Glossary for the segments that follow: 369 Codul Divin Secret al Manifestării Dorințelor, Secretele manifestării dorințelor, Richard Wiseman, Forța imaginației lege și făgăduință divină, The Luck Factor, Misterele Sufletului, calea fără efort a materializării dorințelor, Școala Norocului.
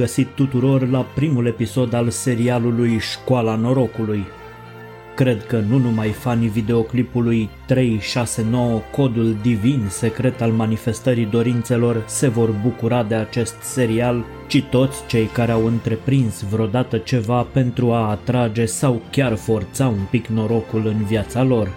găsit tuturor la primul episod al serialului Școala Norocului. Cred că nu numai fanii videoclipului 369 Codul Divin Secret al Manifestării Dorințelor se vor bucura de acest serial, ci toți cei care au întreprins vreodată ceva pentru a atrage sau chiar forța un pic norocul în viața lor.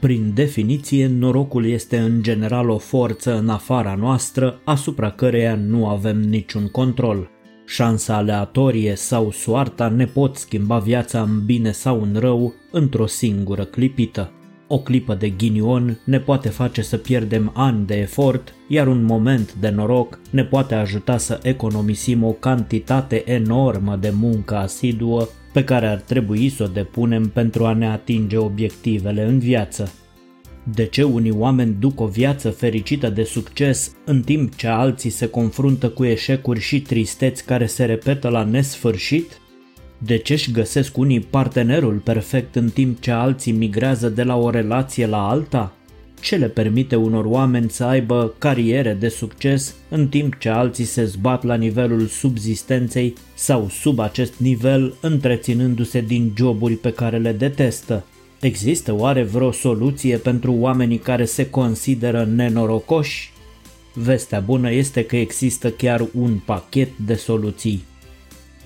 Prin definiție, norocul este în general o forță în afara noastră, asupra căreia nu avem niciun control. Șansa aleatorie sau soarta ne pot schimba viața în bine sau în rău într-o singură clipită. O clipă de ghinion ne poate face să pierdem ani de efort, iar un moment de noroc ne poate ajuta să economisim o cantitate enormă de muncă asiduă pe care ar trebui să o depunem pentru a ne atinge obiectivele în viață. De ce unii oameni duc o viață fericită de succes, în timp ce alții se confruntă cu eșecuri și tristeți care se repetă la nesfârșit? De ce își găsesc unii partenerul perfect în timp ce alții migrează de la o relație la alta? Ce le permite unor oameni să aibă cariere de succes în timp ce alții se zbat la nivelul subzistenței sau sub acest nivel, întreținându-se din joburi pe care le detestă? Există oare vreo soluție pentru oamenii care se consideră nenorocoși? Vestea bună este că există chiar un pachet de soluții.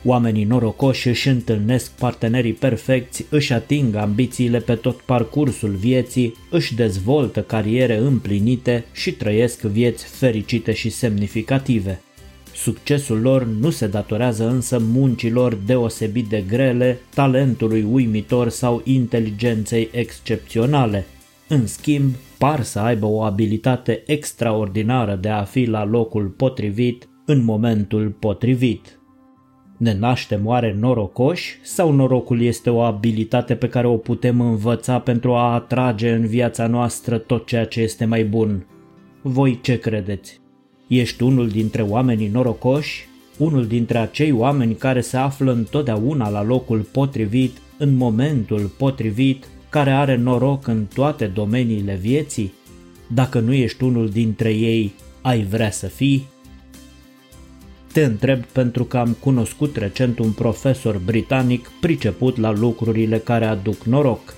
Oamenii norocoși își întâlnesc partenerii perfecți, își ating ambițiile pe tot parcursul vieții, își dezvoltă cariere împlinite și trăiesc vieți fericite și semnificative. Succesul lor nu se datorează însă muncilor deosebit de grele, talentului uimitor sau inteligenței excepționale. În schimb, par să aibă o abilitate extraordinară de a fi la locul potrivit, în momentul potrivit. Ne naștem oare norocoși sau norocul este o abilitate pe care o putem învăța pentru a atrage în viața noastră tot ceea ce este mai bun? Voi ce credeți? Ești unul dintre oamenii norocoși? Unul dintre acei oameni care se află întotdeauna la locul potrivit, în momentul potrivit, care are noroc în toate domeniile vieții? Dacă nu ești unul dintre ei, ai vrea să fii? Te întreb pentru că am cunoscut recent un profesor britanic priceput la lucrurile care aduc noroc.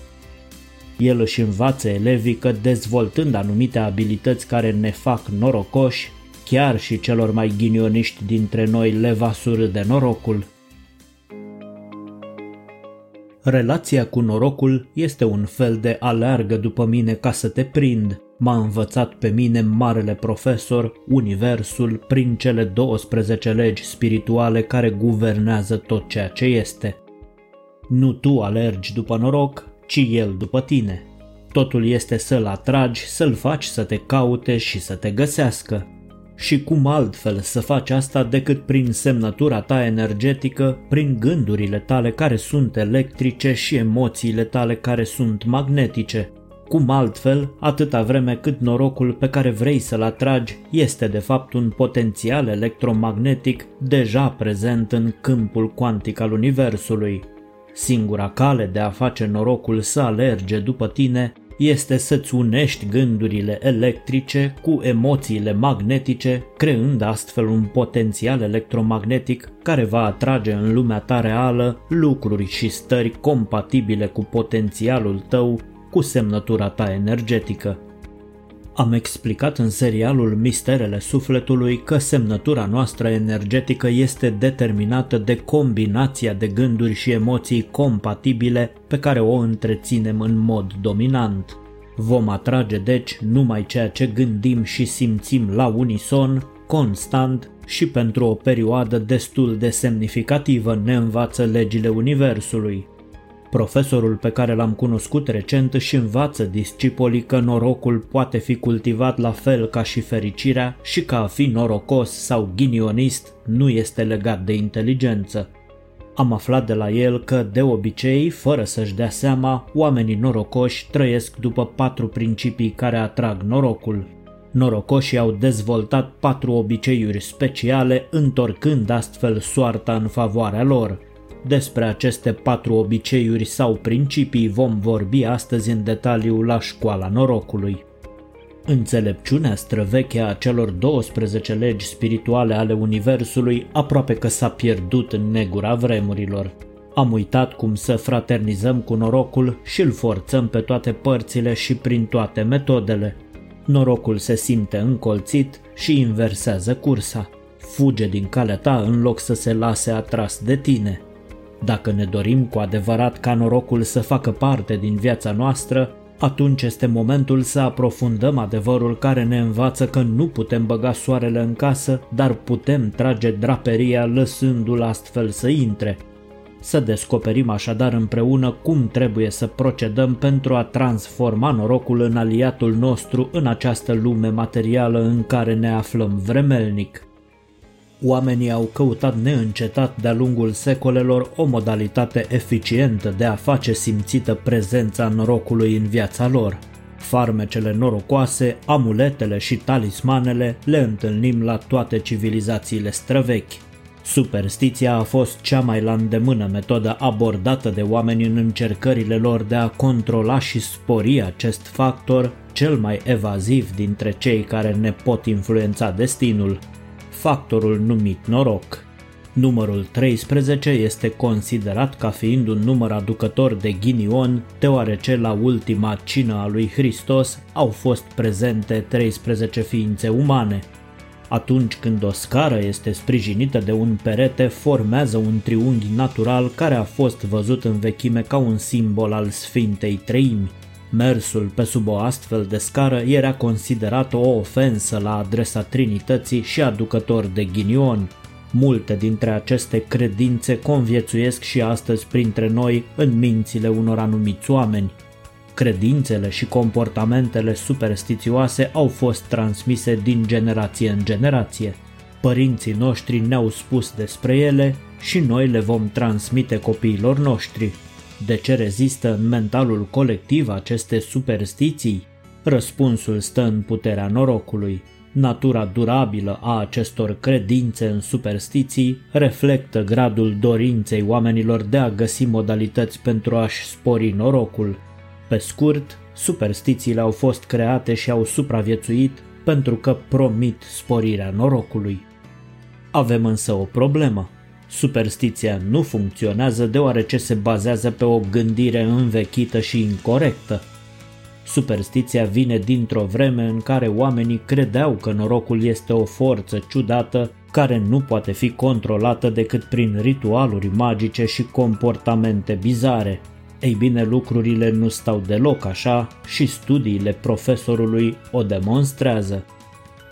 El își învață elevii că dezvoltând anumite abilități care ne fac norocoși, chiar și celor mai ghinioniști dintre noi le va surâde norocul. Relația cu norocul este un fel de aleargă după mine ca să te prind. M-a învățat pe mine marele profesor Universul prin cele 12 legi spirituale care guvernează tot ceea ce este. Nu tu alergi după noroc, ci el după tine. Totul este să-l atragi, să-l faci să te caute și să te găsească. Și cum altfel să faci asta decât prin semnătura ta energetică, prin gândurile tale care sunt electrice și emoțiile tale care sunt magnetice? Cum altfel, atâta vreme cât norocul pe care vrei să-l atragi este de fapt un potențial electromagnetic deja prezent în câmpul cuantic al Universului. Singura cale de a face norocul să alerge după tine este să-ți unești gândurile electrice cu emoțiile magnetice, creând astfel un potențial electromagnetic care va atrage în lumea ta reală lucruri și stări compatibile cu potențialul tău, cu semnătura ta energetică. Am explicat în serialul Misterele Sufletului că semnătura noastră energetică este determinată de combinația de gânduri și emoții compatibile pe care o întreținem în mod dominant. Vom atrage deci numai ceea ce gândim și simțim la unison, constant și pentru o perioadă destul de semnificativă, ne învață legile Universului. Profesorul pe care l-am cunoscut recent își învață discipolii că norocul poate fi cultivat la fel ca și fericirea și că a fi norocos sau ghinionist nu este legat de inteligență. Am aflat de la el că, de obicei, fără să-și dea seama, oamenii norocoși trăiesc după 4 principii care atrag norocul. Norocoșii au dezvoltat 4 obiceiuri speciale, întorcând astfel soarta în favoarea lor. Despre aceste 4 obiceiuri sau principii vom vorbi astăzi în detaliu la Școala Norocului. Înțelepciunea străveche a celor 12 legi spirituale ale Universului aproape că s-a pierdut în negura vremurilor. Am uitat cum să fraternizăm cu norocul și îl forțăm pe toate părțile și prin toate metodele. Norocul se simte încolțit și inversează cursa. Fuge din calea ta în loc să se lase atras de tine. Dacă ne dorim cu adevărat ca norocul să facă parte din viața noastră, atunci este momentul să aprofundăm adevărul care ne învață că nu putem băga soarele în casă, dar putem trage draperia lăsându-l astfel să intre. Să descoperim așadar împreună cum trebuie să procedăm pentru a transforma norocul în aliatul nostru în această lume materială în care ne aflăm vremelnic. Oamenii au căutat neîncetat de-a lungul secolelor o modalitate eficientă de a face simțită prezența norocului în viața lor. Farmecele norocoase, amuletele și talismanele le întâlnim la toate civilizațiile străvechi. Superstiția a fost cea mai la îndemână metodă abordată de oameni în încercările lor de a controla și spori acest factor, cel mai evaziv dintre cei care ne pot influența destinul. Factorul numit noroc. Numărul 13 este considerat ca fiind un număr aducător de ghinion, deoarece la ultima cină a lui Hristos au fost prezente 13 ființe umane. Atunci când o scară este sprijinită de un perete, formează un triunghi natural care a fost văzut în vechime ca un simbol al Sfintei Treimi. Mersul pe sub o astfel de scară era considerat o ofensă la adresa Trinității și aducător de ghinion. Multe dintre aceste credințe conviețuiesc și astăzi printre noi în mințile unor anumiți oameni. Credințele și comportamentele superstițioase au fost transmise din generație în generație. Părinții noștri ne-au spus despre ele și noi le vom transmite copiilor noștri. De ce rezistă în mentalul colectiv aceste superstiții? Răspunsul stă în puterea norocului. Natura durabilă a acestor credințe în superstiții reflectă gradul dorinței oamenilor de a găsi modalități pentru a-și spori norocul. Pe scurt, superstițiile au fost create și au supraviețuit pentru că promit sporirea norocului. Avem însă o problemă. Superstiția nu funcționează deoarece se bazează pe o gândire învechită și incorectă. Superstiția vine dintr-o vreme în care oamenii credeau că norocul este o forță ciudată care nu poate fi controlată decât prin ritualuri magice și comportamente bizare. Ei bine, lucrurile nu stau deloc așa și studiile profesorului o demonstrează.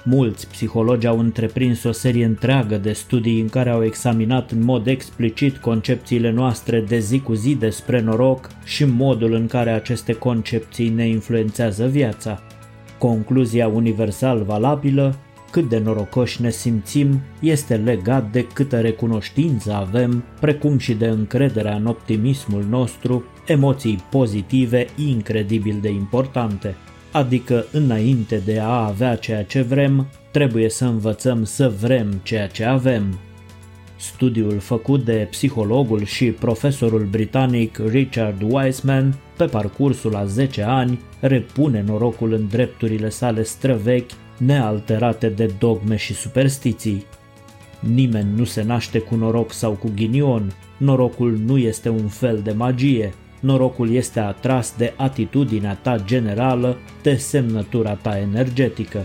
Mulți psihologi au întreprins o serie întreagă de studii în care au examinat în mod explicit concepțiile noastre de zi cu zi despre noroc și modul în care aceste concepții ne influențează viața. Concluzia universal valabilă, cât de norocoși ne simțim, este legat de câtă recunoștință avem, precum și de încrederea în optimismul nostru, emoții pozitive incredibil de importante. Adică, înainte de a avea ceea ce vrem, trebuie să învățăm să vrem ceea ce avem. Studiul făcut de psihologul și profesorul britanic Richard Wiseman, pe parcursul a 10 ani, repune norocul în drepturile sale străvechi, nealterate de dogme și superstiții. Nimeni nu se naște cu noroc sau cu ghinion, norocul nu este un fel de magie. Norocul este atras de atitudinea ta generală, de semnătura ta energetică.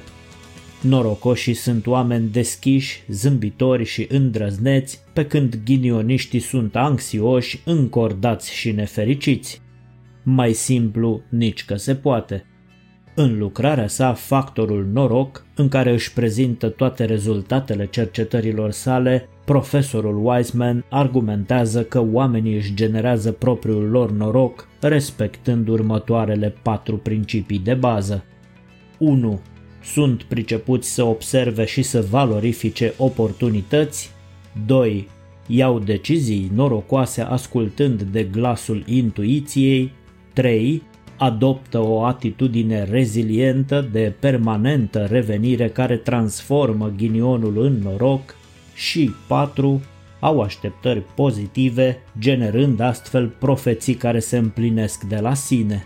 Norocoșii sunt oameni deschiși, zâmbitori și îndrăzneți, pe când ghinioniștii sunt anxioși, încordați și nefericiți. Mai simplu nici că se poate. În lucrarea sa, Factorul noroc, în care își prezintă toate rezultatele cercetărilor sale, profesorul Wiseman argumentează că oamenii își generează propriul lor noroc, respectând următoarele 4 principii de bază. 1. Sunt pricepuți să observe și să valorifice oportunități. 2. Iau decizii norocoase ascultând de glasul intuiției. 3. Adoptă o atitudine rezilientă de permanentă revenire care transformă ghinionul în noroc. Și 4. Au așteptări pozitive, generând astfel profeții care se împlinesc de la sine.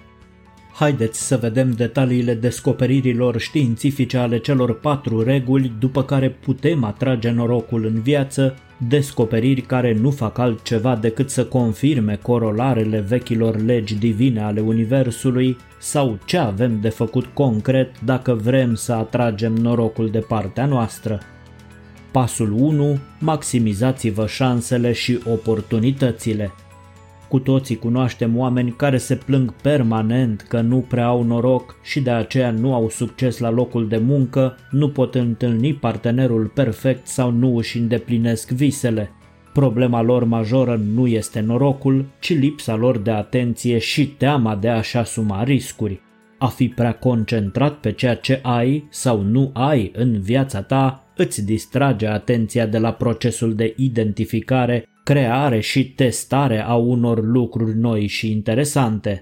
Haideți să vedem detaliile descoperirilor științifice ale celor 4 reguli după care putem atrage norocul în viață, descoperiri care nu fac altceva decât să confirme corolarele vechilor legi divine ale Universului, sau ce avem de făcut concret dacă vrem să atragem norocul de partea noastră. Pasul 1. Maximizați-vă șansele și oportunitățile. Cu toții cunoaștem oameni care se plâng permanent că nu prea au noroc și de aceea nu au succes la locul de muncă, nu pot întâlni partenerul perfect sau nu își îndeplinesc visele. Problema lor majoră nu este norocul, ci lipsa lor de atenție și teama de a-și asuma riscuri. A fi prea concentrat pe ceea ce ai sau nu ai în viața ta îți distrage atenția de la procesul de identificare, creare și testare a unor lucruri noi și interesante.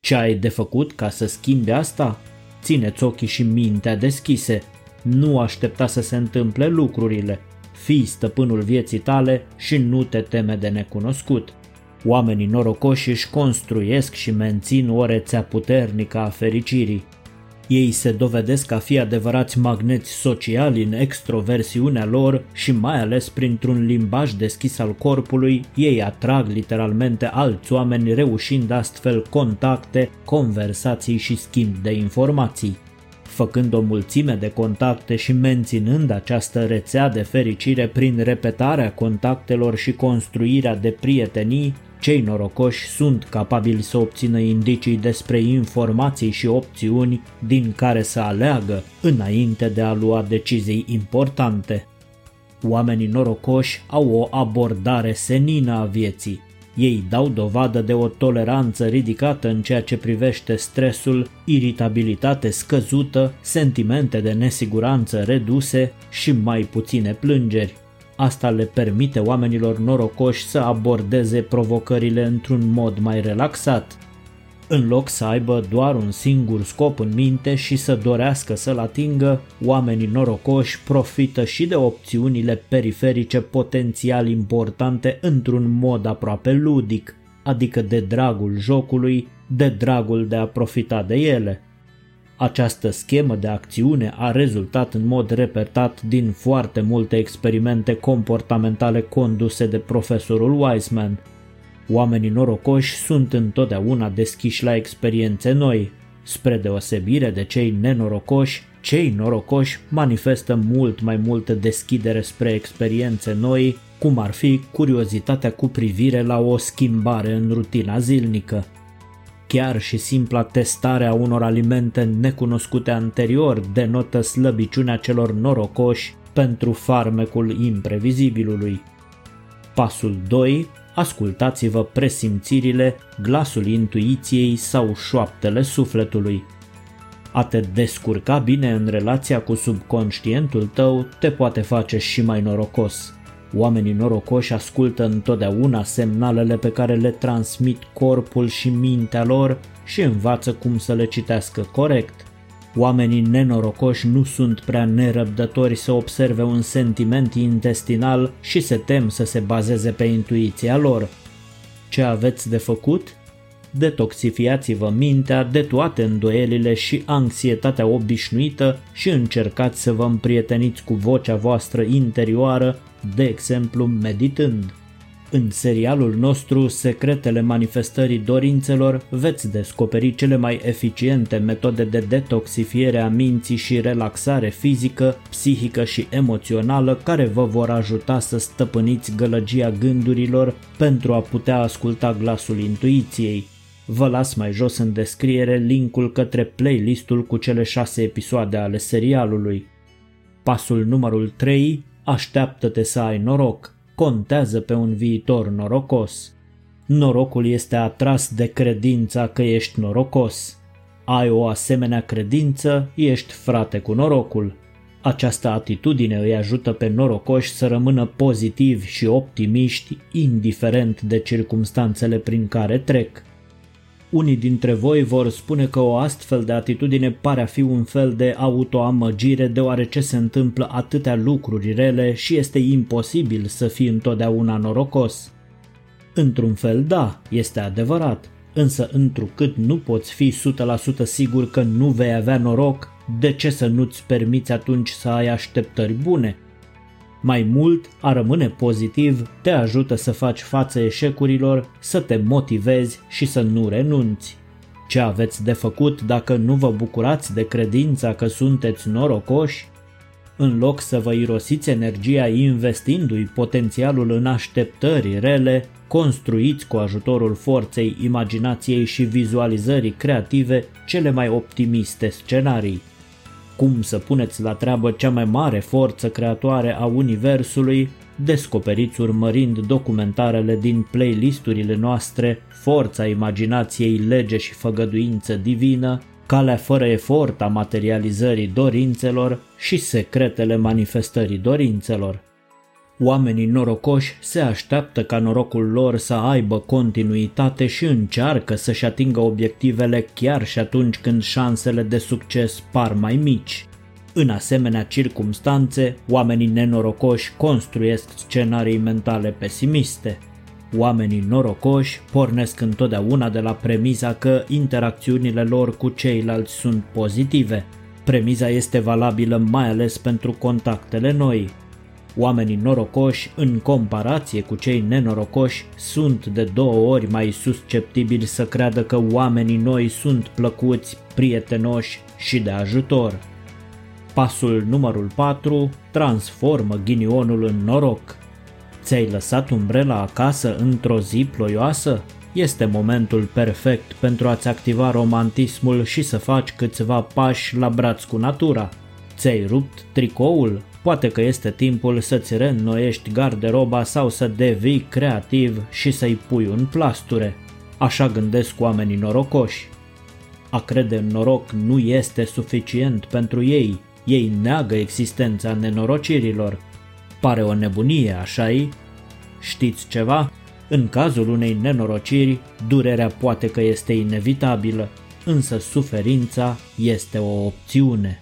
Ce ai de făcut ca să schimbi asta? Țineți ochii și mintea deschise. Nu aștepta să se întâmple lucrurile. Fii stăpânul vieții tale și nu te teme de necunoscut. Oamenii norocoși își construiesc și mențin o rețea puternică a fericirii. Ei se dovedesc a fi adevărați magneți sociali în extroversiunea lor și mai ales printr-un limbaj deschis al corpului, ei atrag literalmente alți oameni, reușind astfel contacte, conversații și schimb de informații. Făcând o mulțime de contacte și menținând această rețea de fericire prin repetarea contactelor și construirea de prietenii, cei norocoși sunt capabili să obțină indicii despre informații și opțiuni din care să aleagă înainte de a lua decizii importante. Oamenii norocoși au o abordare senină a vieții. Ei dau dovadă de o toleranță ridicată în ceea ce privește stresul, iritabilitate scăzută, sentimente de nesiguranță reduse și mai puține plângeri. Asta le permite oamenilor norocoși să abordeze provocările într-un mod mai relaxat. În loc să aibă doar un singur scop în minte și să dorească să-l atingă, oamenii norocoși profită și de opțiunile periferice potențial importante într-un mod aproape ludic, adică de dragul jocului, de dragul de a profita de ele. Această schemă de acțiune a rezultat în mod repetat din foarte multe experimente comportamentale conduse de profesorul Wiseman. Oamenii norocoși sunt întotdeauna deschiși la experiențe noi. Spre deosebire de cei nenorocoși, cei norocoși manifestă mult mai multă deschidere spre experiențe noi, cum ar fi curiozitatea cu privire la o schimbare în rutina zilnică. Chiar și simpla testare a unor alimente necunoscute anterior denotă slăbiciunea celor norocoși pentru farmecul imprevizibilului. Pasul 2. Ascultați-vă presimțirile, glasul intuiției sau șoaptele sufletului. A te descurca bine în relația cu subconștientul tău te poate face și mai norocos. Oamenii norocoși ascultă întotdeauna semnalele pe care le transmit corpul și mintea lor și învață cum să le citească corect. Oamenii nenorocoși nu sunt prea nerăbdători să observe un sentiment intestinal și se tem să se bazeze pe intuiția lor. Ce aveți de făcut? Detoxifiați-vă mintea de toate îndoielile și anxietatea obișnuită și încercați să vă împrieteniți cu vocea voastră interioară, de exemplu meditând. În serialul nostru Secretele manifestării dorințelor veți descoperi cele mai eficiente metode de detoxifiere a minții și relaxare fizică, psihică și emoțională care vă vor ajuta să stăpâniți gălăgia gândurilor pentru a putea asculta glasul intuiției. Vă las mai jos în descriere linkul către playlistul cu cele 6 episoade ale serialului. Pasul numărul 3. Așteaptă-te să ai noroc. Contează pe un viitor norocos. Norocul este atras de credința că ești norocos. Ai o asemenea credință, ești frate cu norocul. Această atitudine îi ajută pe norocoși să rămână pozitivi și optimiști, indiferent de circumstanțele prin care trec. Unii dintre voi vor spune că o astfel de atitudine pare a fi un fel de autoamăgire, deoarece se întâmplă atâtea lucruri rele și este imposibil să fii întotdeauna norocos. Într-un fel, da, este adevărat. Însă întrucât nu poți fi 100% sigur că nu vei avea noroc, de ce să nu-ți permiți atunci să ai așteptări bune? Mai mult, a rămâne pozitiv te ajută să faci față eșecurilor, să te motivezi și să nu renunți. Ce aveți de făcut dacă nu vă bucurați de credința că sunteți norocoși? În loc să vă irosiți energia investindu-i potențialul în așteptări rele, construiți cu ajutorul forței imaginației și vizualizării creative cele mai optimiste scenarii. Cum să puneți la treabă cea mai mare forță creatoare a Universului, descoperiți urmărind documentarele din playlisturile noastre Forța imaginației lege și făgăduință divină, calea fără efort a materializării dorințelor și secretele manifestării dorințelor. Oamenii norocoși se așteaptă ca norocul lor să aibă continuitate și încearcă să-și atingă obiectivele chiar și atunci când șansele de succes par mai mici. În asemenea circumstanțe, oamenii nenorocoși construiesc scenarii mentale pesimiste. Oamenii norocoși pornesc întotdeauna de la premisa că interacțiunile lor cu ceilalți sunt pozitive. Premisa este valabilă mai ales pentru contactele noi. Oamenii norocoși, în comparație cu cei nenorocoși, sunt de 2 ori mai susceptibili să creadă că oamenii noi sunt plăcuți, prietenoși și de ajutor. Pasul numărul 4 transformă ghinionul în noroc. Ți-ai lăsat umbrela acasă într-o zi ploioasă? Este momentul perfect pentru a-ți activa romantismul și să faci câțiva pași la braț cu natura. Ți-ai rupt tricoul? Poate că este timpul să-ți reînnoiești garderoba sau să devii creativ și să-i pui un plasture. Așa gândesc oamenii norocoși. A crede în noroc nu este suficient pentru ei. Ei neagă existența nenorocirilor. Pare o nebunie, așa-i? Știți ceva? În cazul unei nenorociri, durerea poate că este inevitabilă, însă suferința este o opțiune.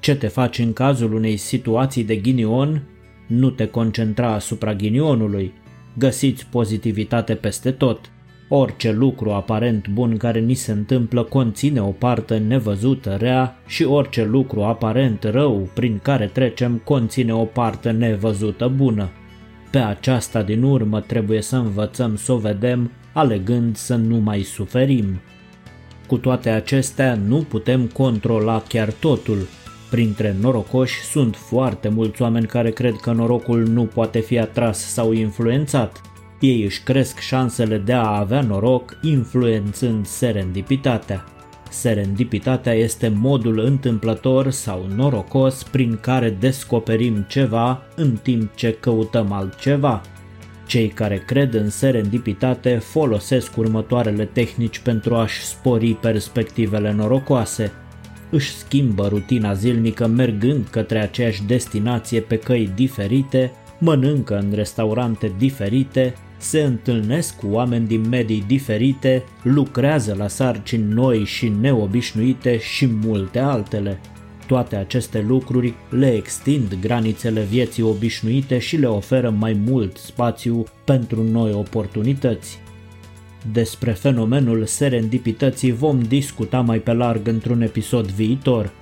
Ce te faci în cazul unei situații de ghinion? Nu te concentra asupra ghinionului. Găsiți pozitivitate peste tot. Orice lucru aparent bun care ni se întâmplă conține o parte nevăzută rea și orice lucru aparent rău prin care trecem conține o parte nevăzută bună. Pe aceasta din urmă trebuie să învățăm să o vedem, alegând să nu mai suferim. Cu toate acestea, nu putem controla chiar totul. Printre norocoși sunt foarte mulți oameni care cred că norocul nu poate fi atras sau influențat. Ei își cresc șansele de a avea noroc influențând serendipitatea. Serendipitatea este modul întâmplător sau norocos prin care descoperim ceva în timp ce căutăm altceva. Cei care cred în serendipitate folosesc următoarele tehnici pentru a-și spori perspectivele norocoase. Își schimbă rutina zilnică mergând către aceeași destinație pe căi diferite, mănâncă în restaurante diferite, se întâlnesc cu oameni din medii diferite, lucrează la sarcini noi și neobișnuite și multe altele. Toate aceste lucruri le extind granițele vieții obișnuite și le oferă mai mult spațiu pentru noi oportunități. Despre fenomenul serendipității vom discuta mai pe larg într-un episod viitor.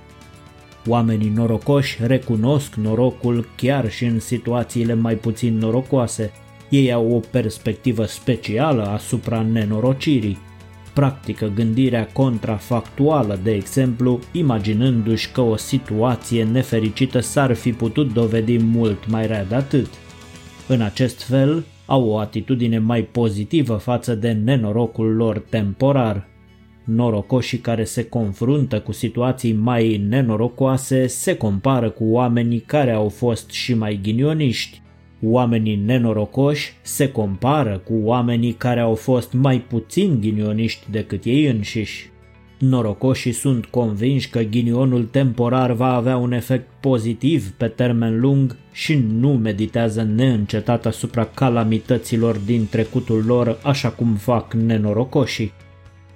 Oamenii norocoși recunosc norocul chiar și în situațiile mai puțin norocoase. Ei au o perspectivă specială asupra nenorocirii. Practică gândirea contrafactuală, de exemplu, imaginându-și că o situație nefericită s-ar fi putut dovedi mult mai rea de atât. În acest fel, au o atitudine mai pozitivă față de nenorocul lor temporar. Norocoșii care se confruntă cu situații mai nenorocoase se compară cu oamenii care au fost și mai ghinioniști. Oamenii nenorocoși se compară cu oamenii care au fost mai puțin ghinioniști decât ei înșiși. Norocoșii sunt convinși că ghinionul temporar va avea un efect pozitiv pe termen lung și nu meditează neîncetat asupra calamităților din trecutul lor, așa cum fac nenorocoșii.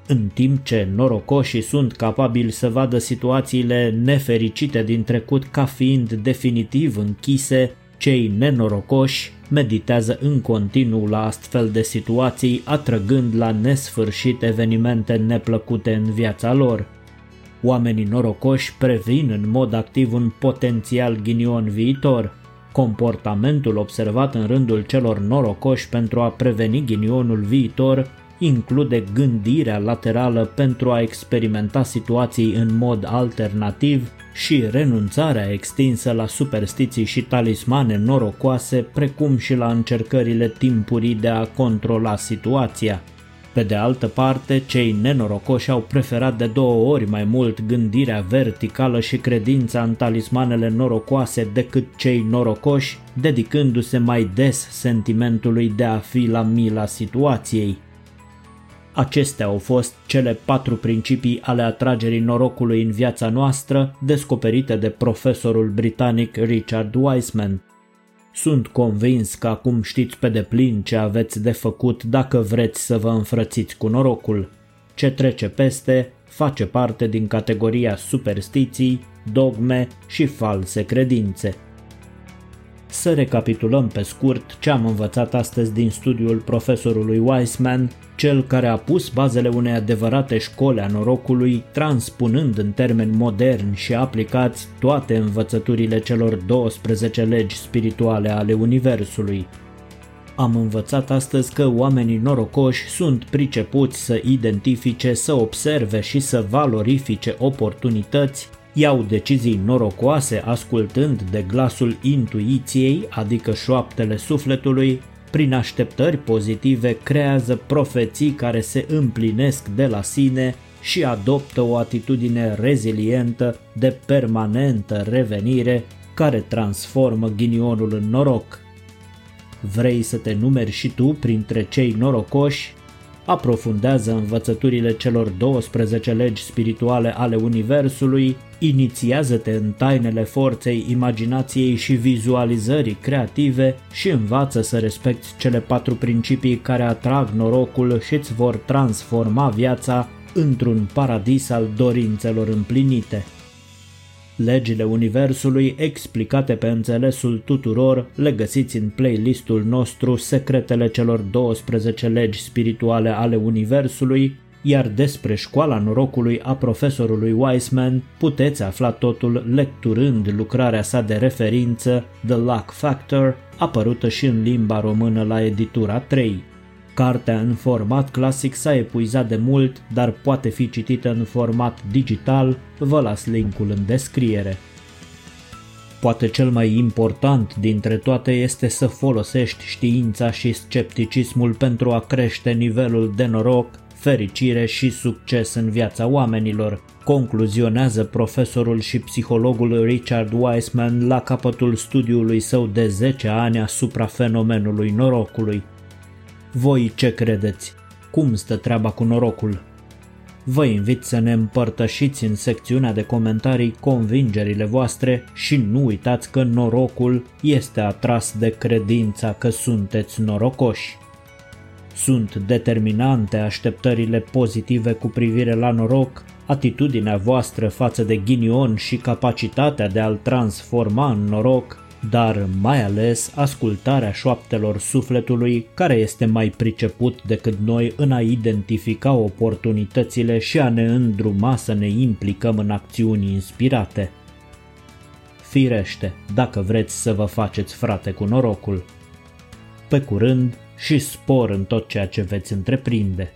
În timp ce norocoșii sunt capabili să vadă situațiile nefericite din trecut ca fiind definitiv închise, Cei nenorocoși meditează în continuu la astfel de situații, atrăgând la nesfârșit evenimente neplăcute în viața lor. Oamenii norocoși previn în mod activ un potențial ghinion viitor. Comportamentul observat în rândul celor norocoși pentru a preveni ghinionul viitor include gândirea laterală pentru a experimenta situații în mod alternativ și renunțarea extinsă la superstiții și talismane norocoase, precum și la încercările timpurii de a controla situația. Pe de altă parte, cei nenorocoși au preferat de 2 ori mai mult gândirea verticală și credința în talismanele norocoase decât cei norocoși, dedicându-se mai des sentimentului de a fi la mila situației. Acestea au fost cele 4 principii ale atragerii norocului în viața noastră, descoperite de profesorul britanic Richard Wiseman. Sunt convins că acum știți pe deplin ce aveți de făcut dacă vreți să vă înfrățiți cu norocul. Ce trece peste face parte din categoria superstiții, dogme și false credințe. Să recapitulăm pe scurt ce am învățat astăzi din studiul profesorului Wiseman, cel care a pus bazele unei adevărate școli a norocului, transpunând în termeni moderni și aplicați toate învățăturile celor 12 legi spirituale ale Universului. Am învățat astăzi că oamenii norocoși sunt pricepuți să identifice, să observe și să valorifice oportunități, iau decizii norocoase ascultând de glasul intuiției, adică șoaptele sufletului, prin așteptări pozitive creează profeții care se împlinesc de la sine și adoptă o atitudine rezilientă de permanentă revenire care transformă ghinionul în noroc. Vrei să te numeri și tu printre cei norocoși? Aprofundează învățăturile celor 12 legi spirituale ale Universului, inițiază-te în tainele forței imaginației și vizualizării creative și învață să respecti cele 4 principii care atrag norocul și îți vor transforma viața într-un paradis al dorințelor împlinite. Legile Universului explicate pe înțelesul tuturor le găsiți în playlistul nostru Secretele celor 12 legi spirituale ale Universului, iar despre Școala Norocului a profesorului Wiseman puteți afla totul lecturând lucrarea sa de referință The Luck Factor, apărută și în limba română la editura 3. Cartea în format clasic s-a epuizat de mult, dar poate fi citită în format digital, vă las linkul în descriere. Poate cel mai important dintre toate este să folosești știința și scepticismul pentru a crește nivelul de noroc, fericire și succes în viața oamenilor, concluzionează profesorul și psihologul Richard Wiseman la capătul studiului său de 10 ani asupra fenomenului norocului. Voi ce credeți? Cum stă treaba cu norocul? Vă invit să ne împărtășiți în secțiunea de comentarii convingerile voastre și nu uitați că norocul este atras de credința că sunteți norocoși. Sunt determinante așteptările pozitive cu privire la noroc, atitudinea voastră față de ghinion și capacitatea de a-l transforma în noroc, dar mai ales ascultarea șoaptelor sufletului, care este mai priceput decât noi în a identifica oportunitățile și a ne îndruma să ne implicăm în acțiuni inspirate. Firește, dacă vreți să vă faceți frate cu norocul. Pe curând și spor în tot ceea ce veți întreprinde!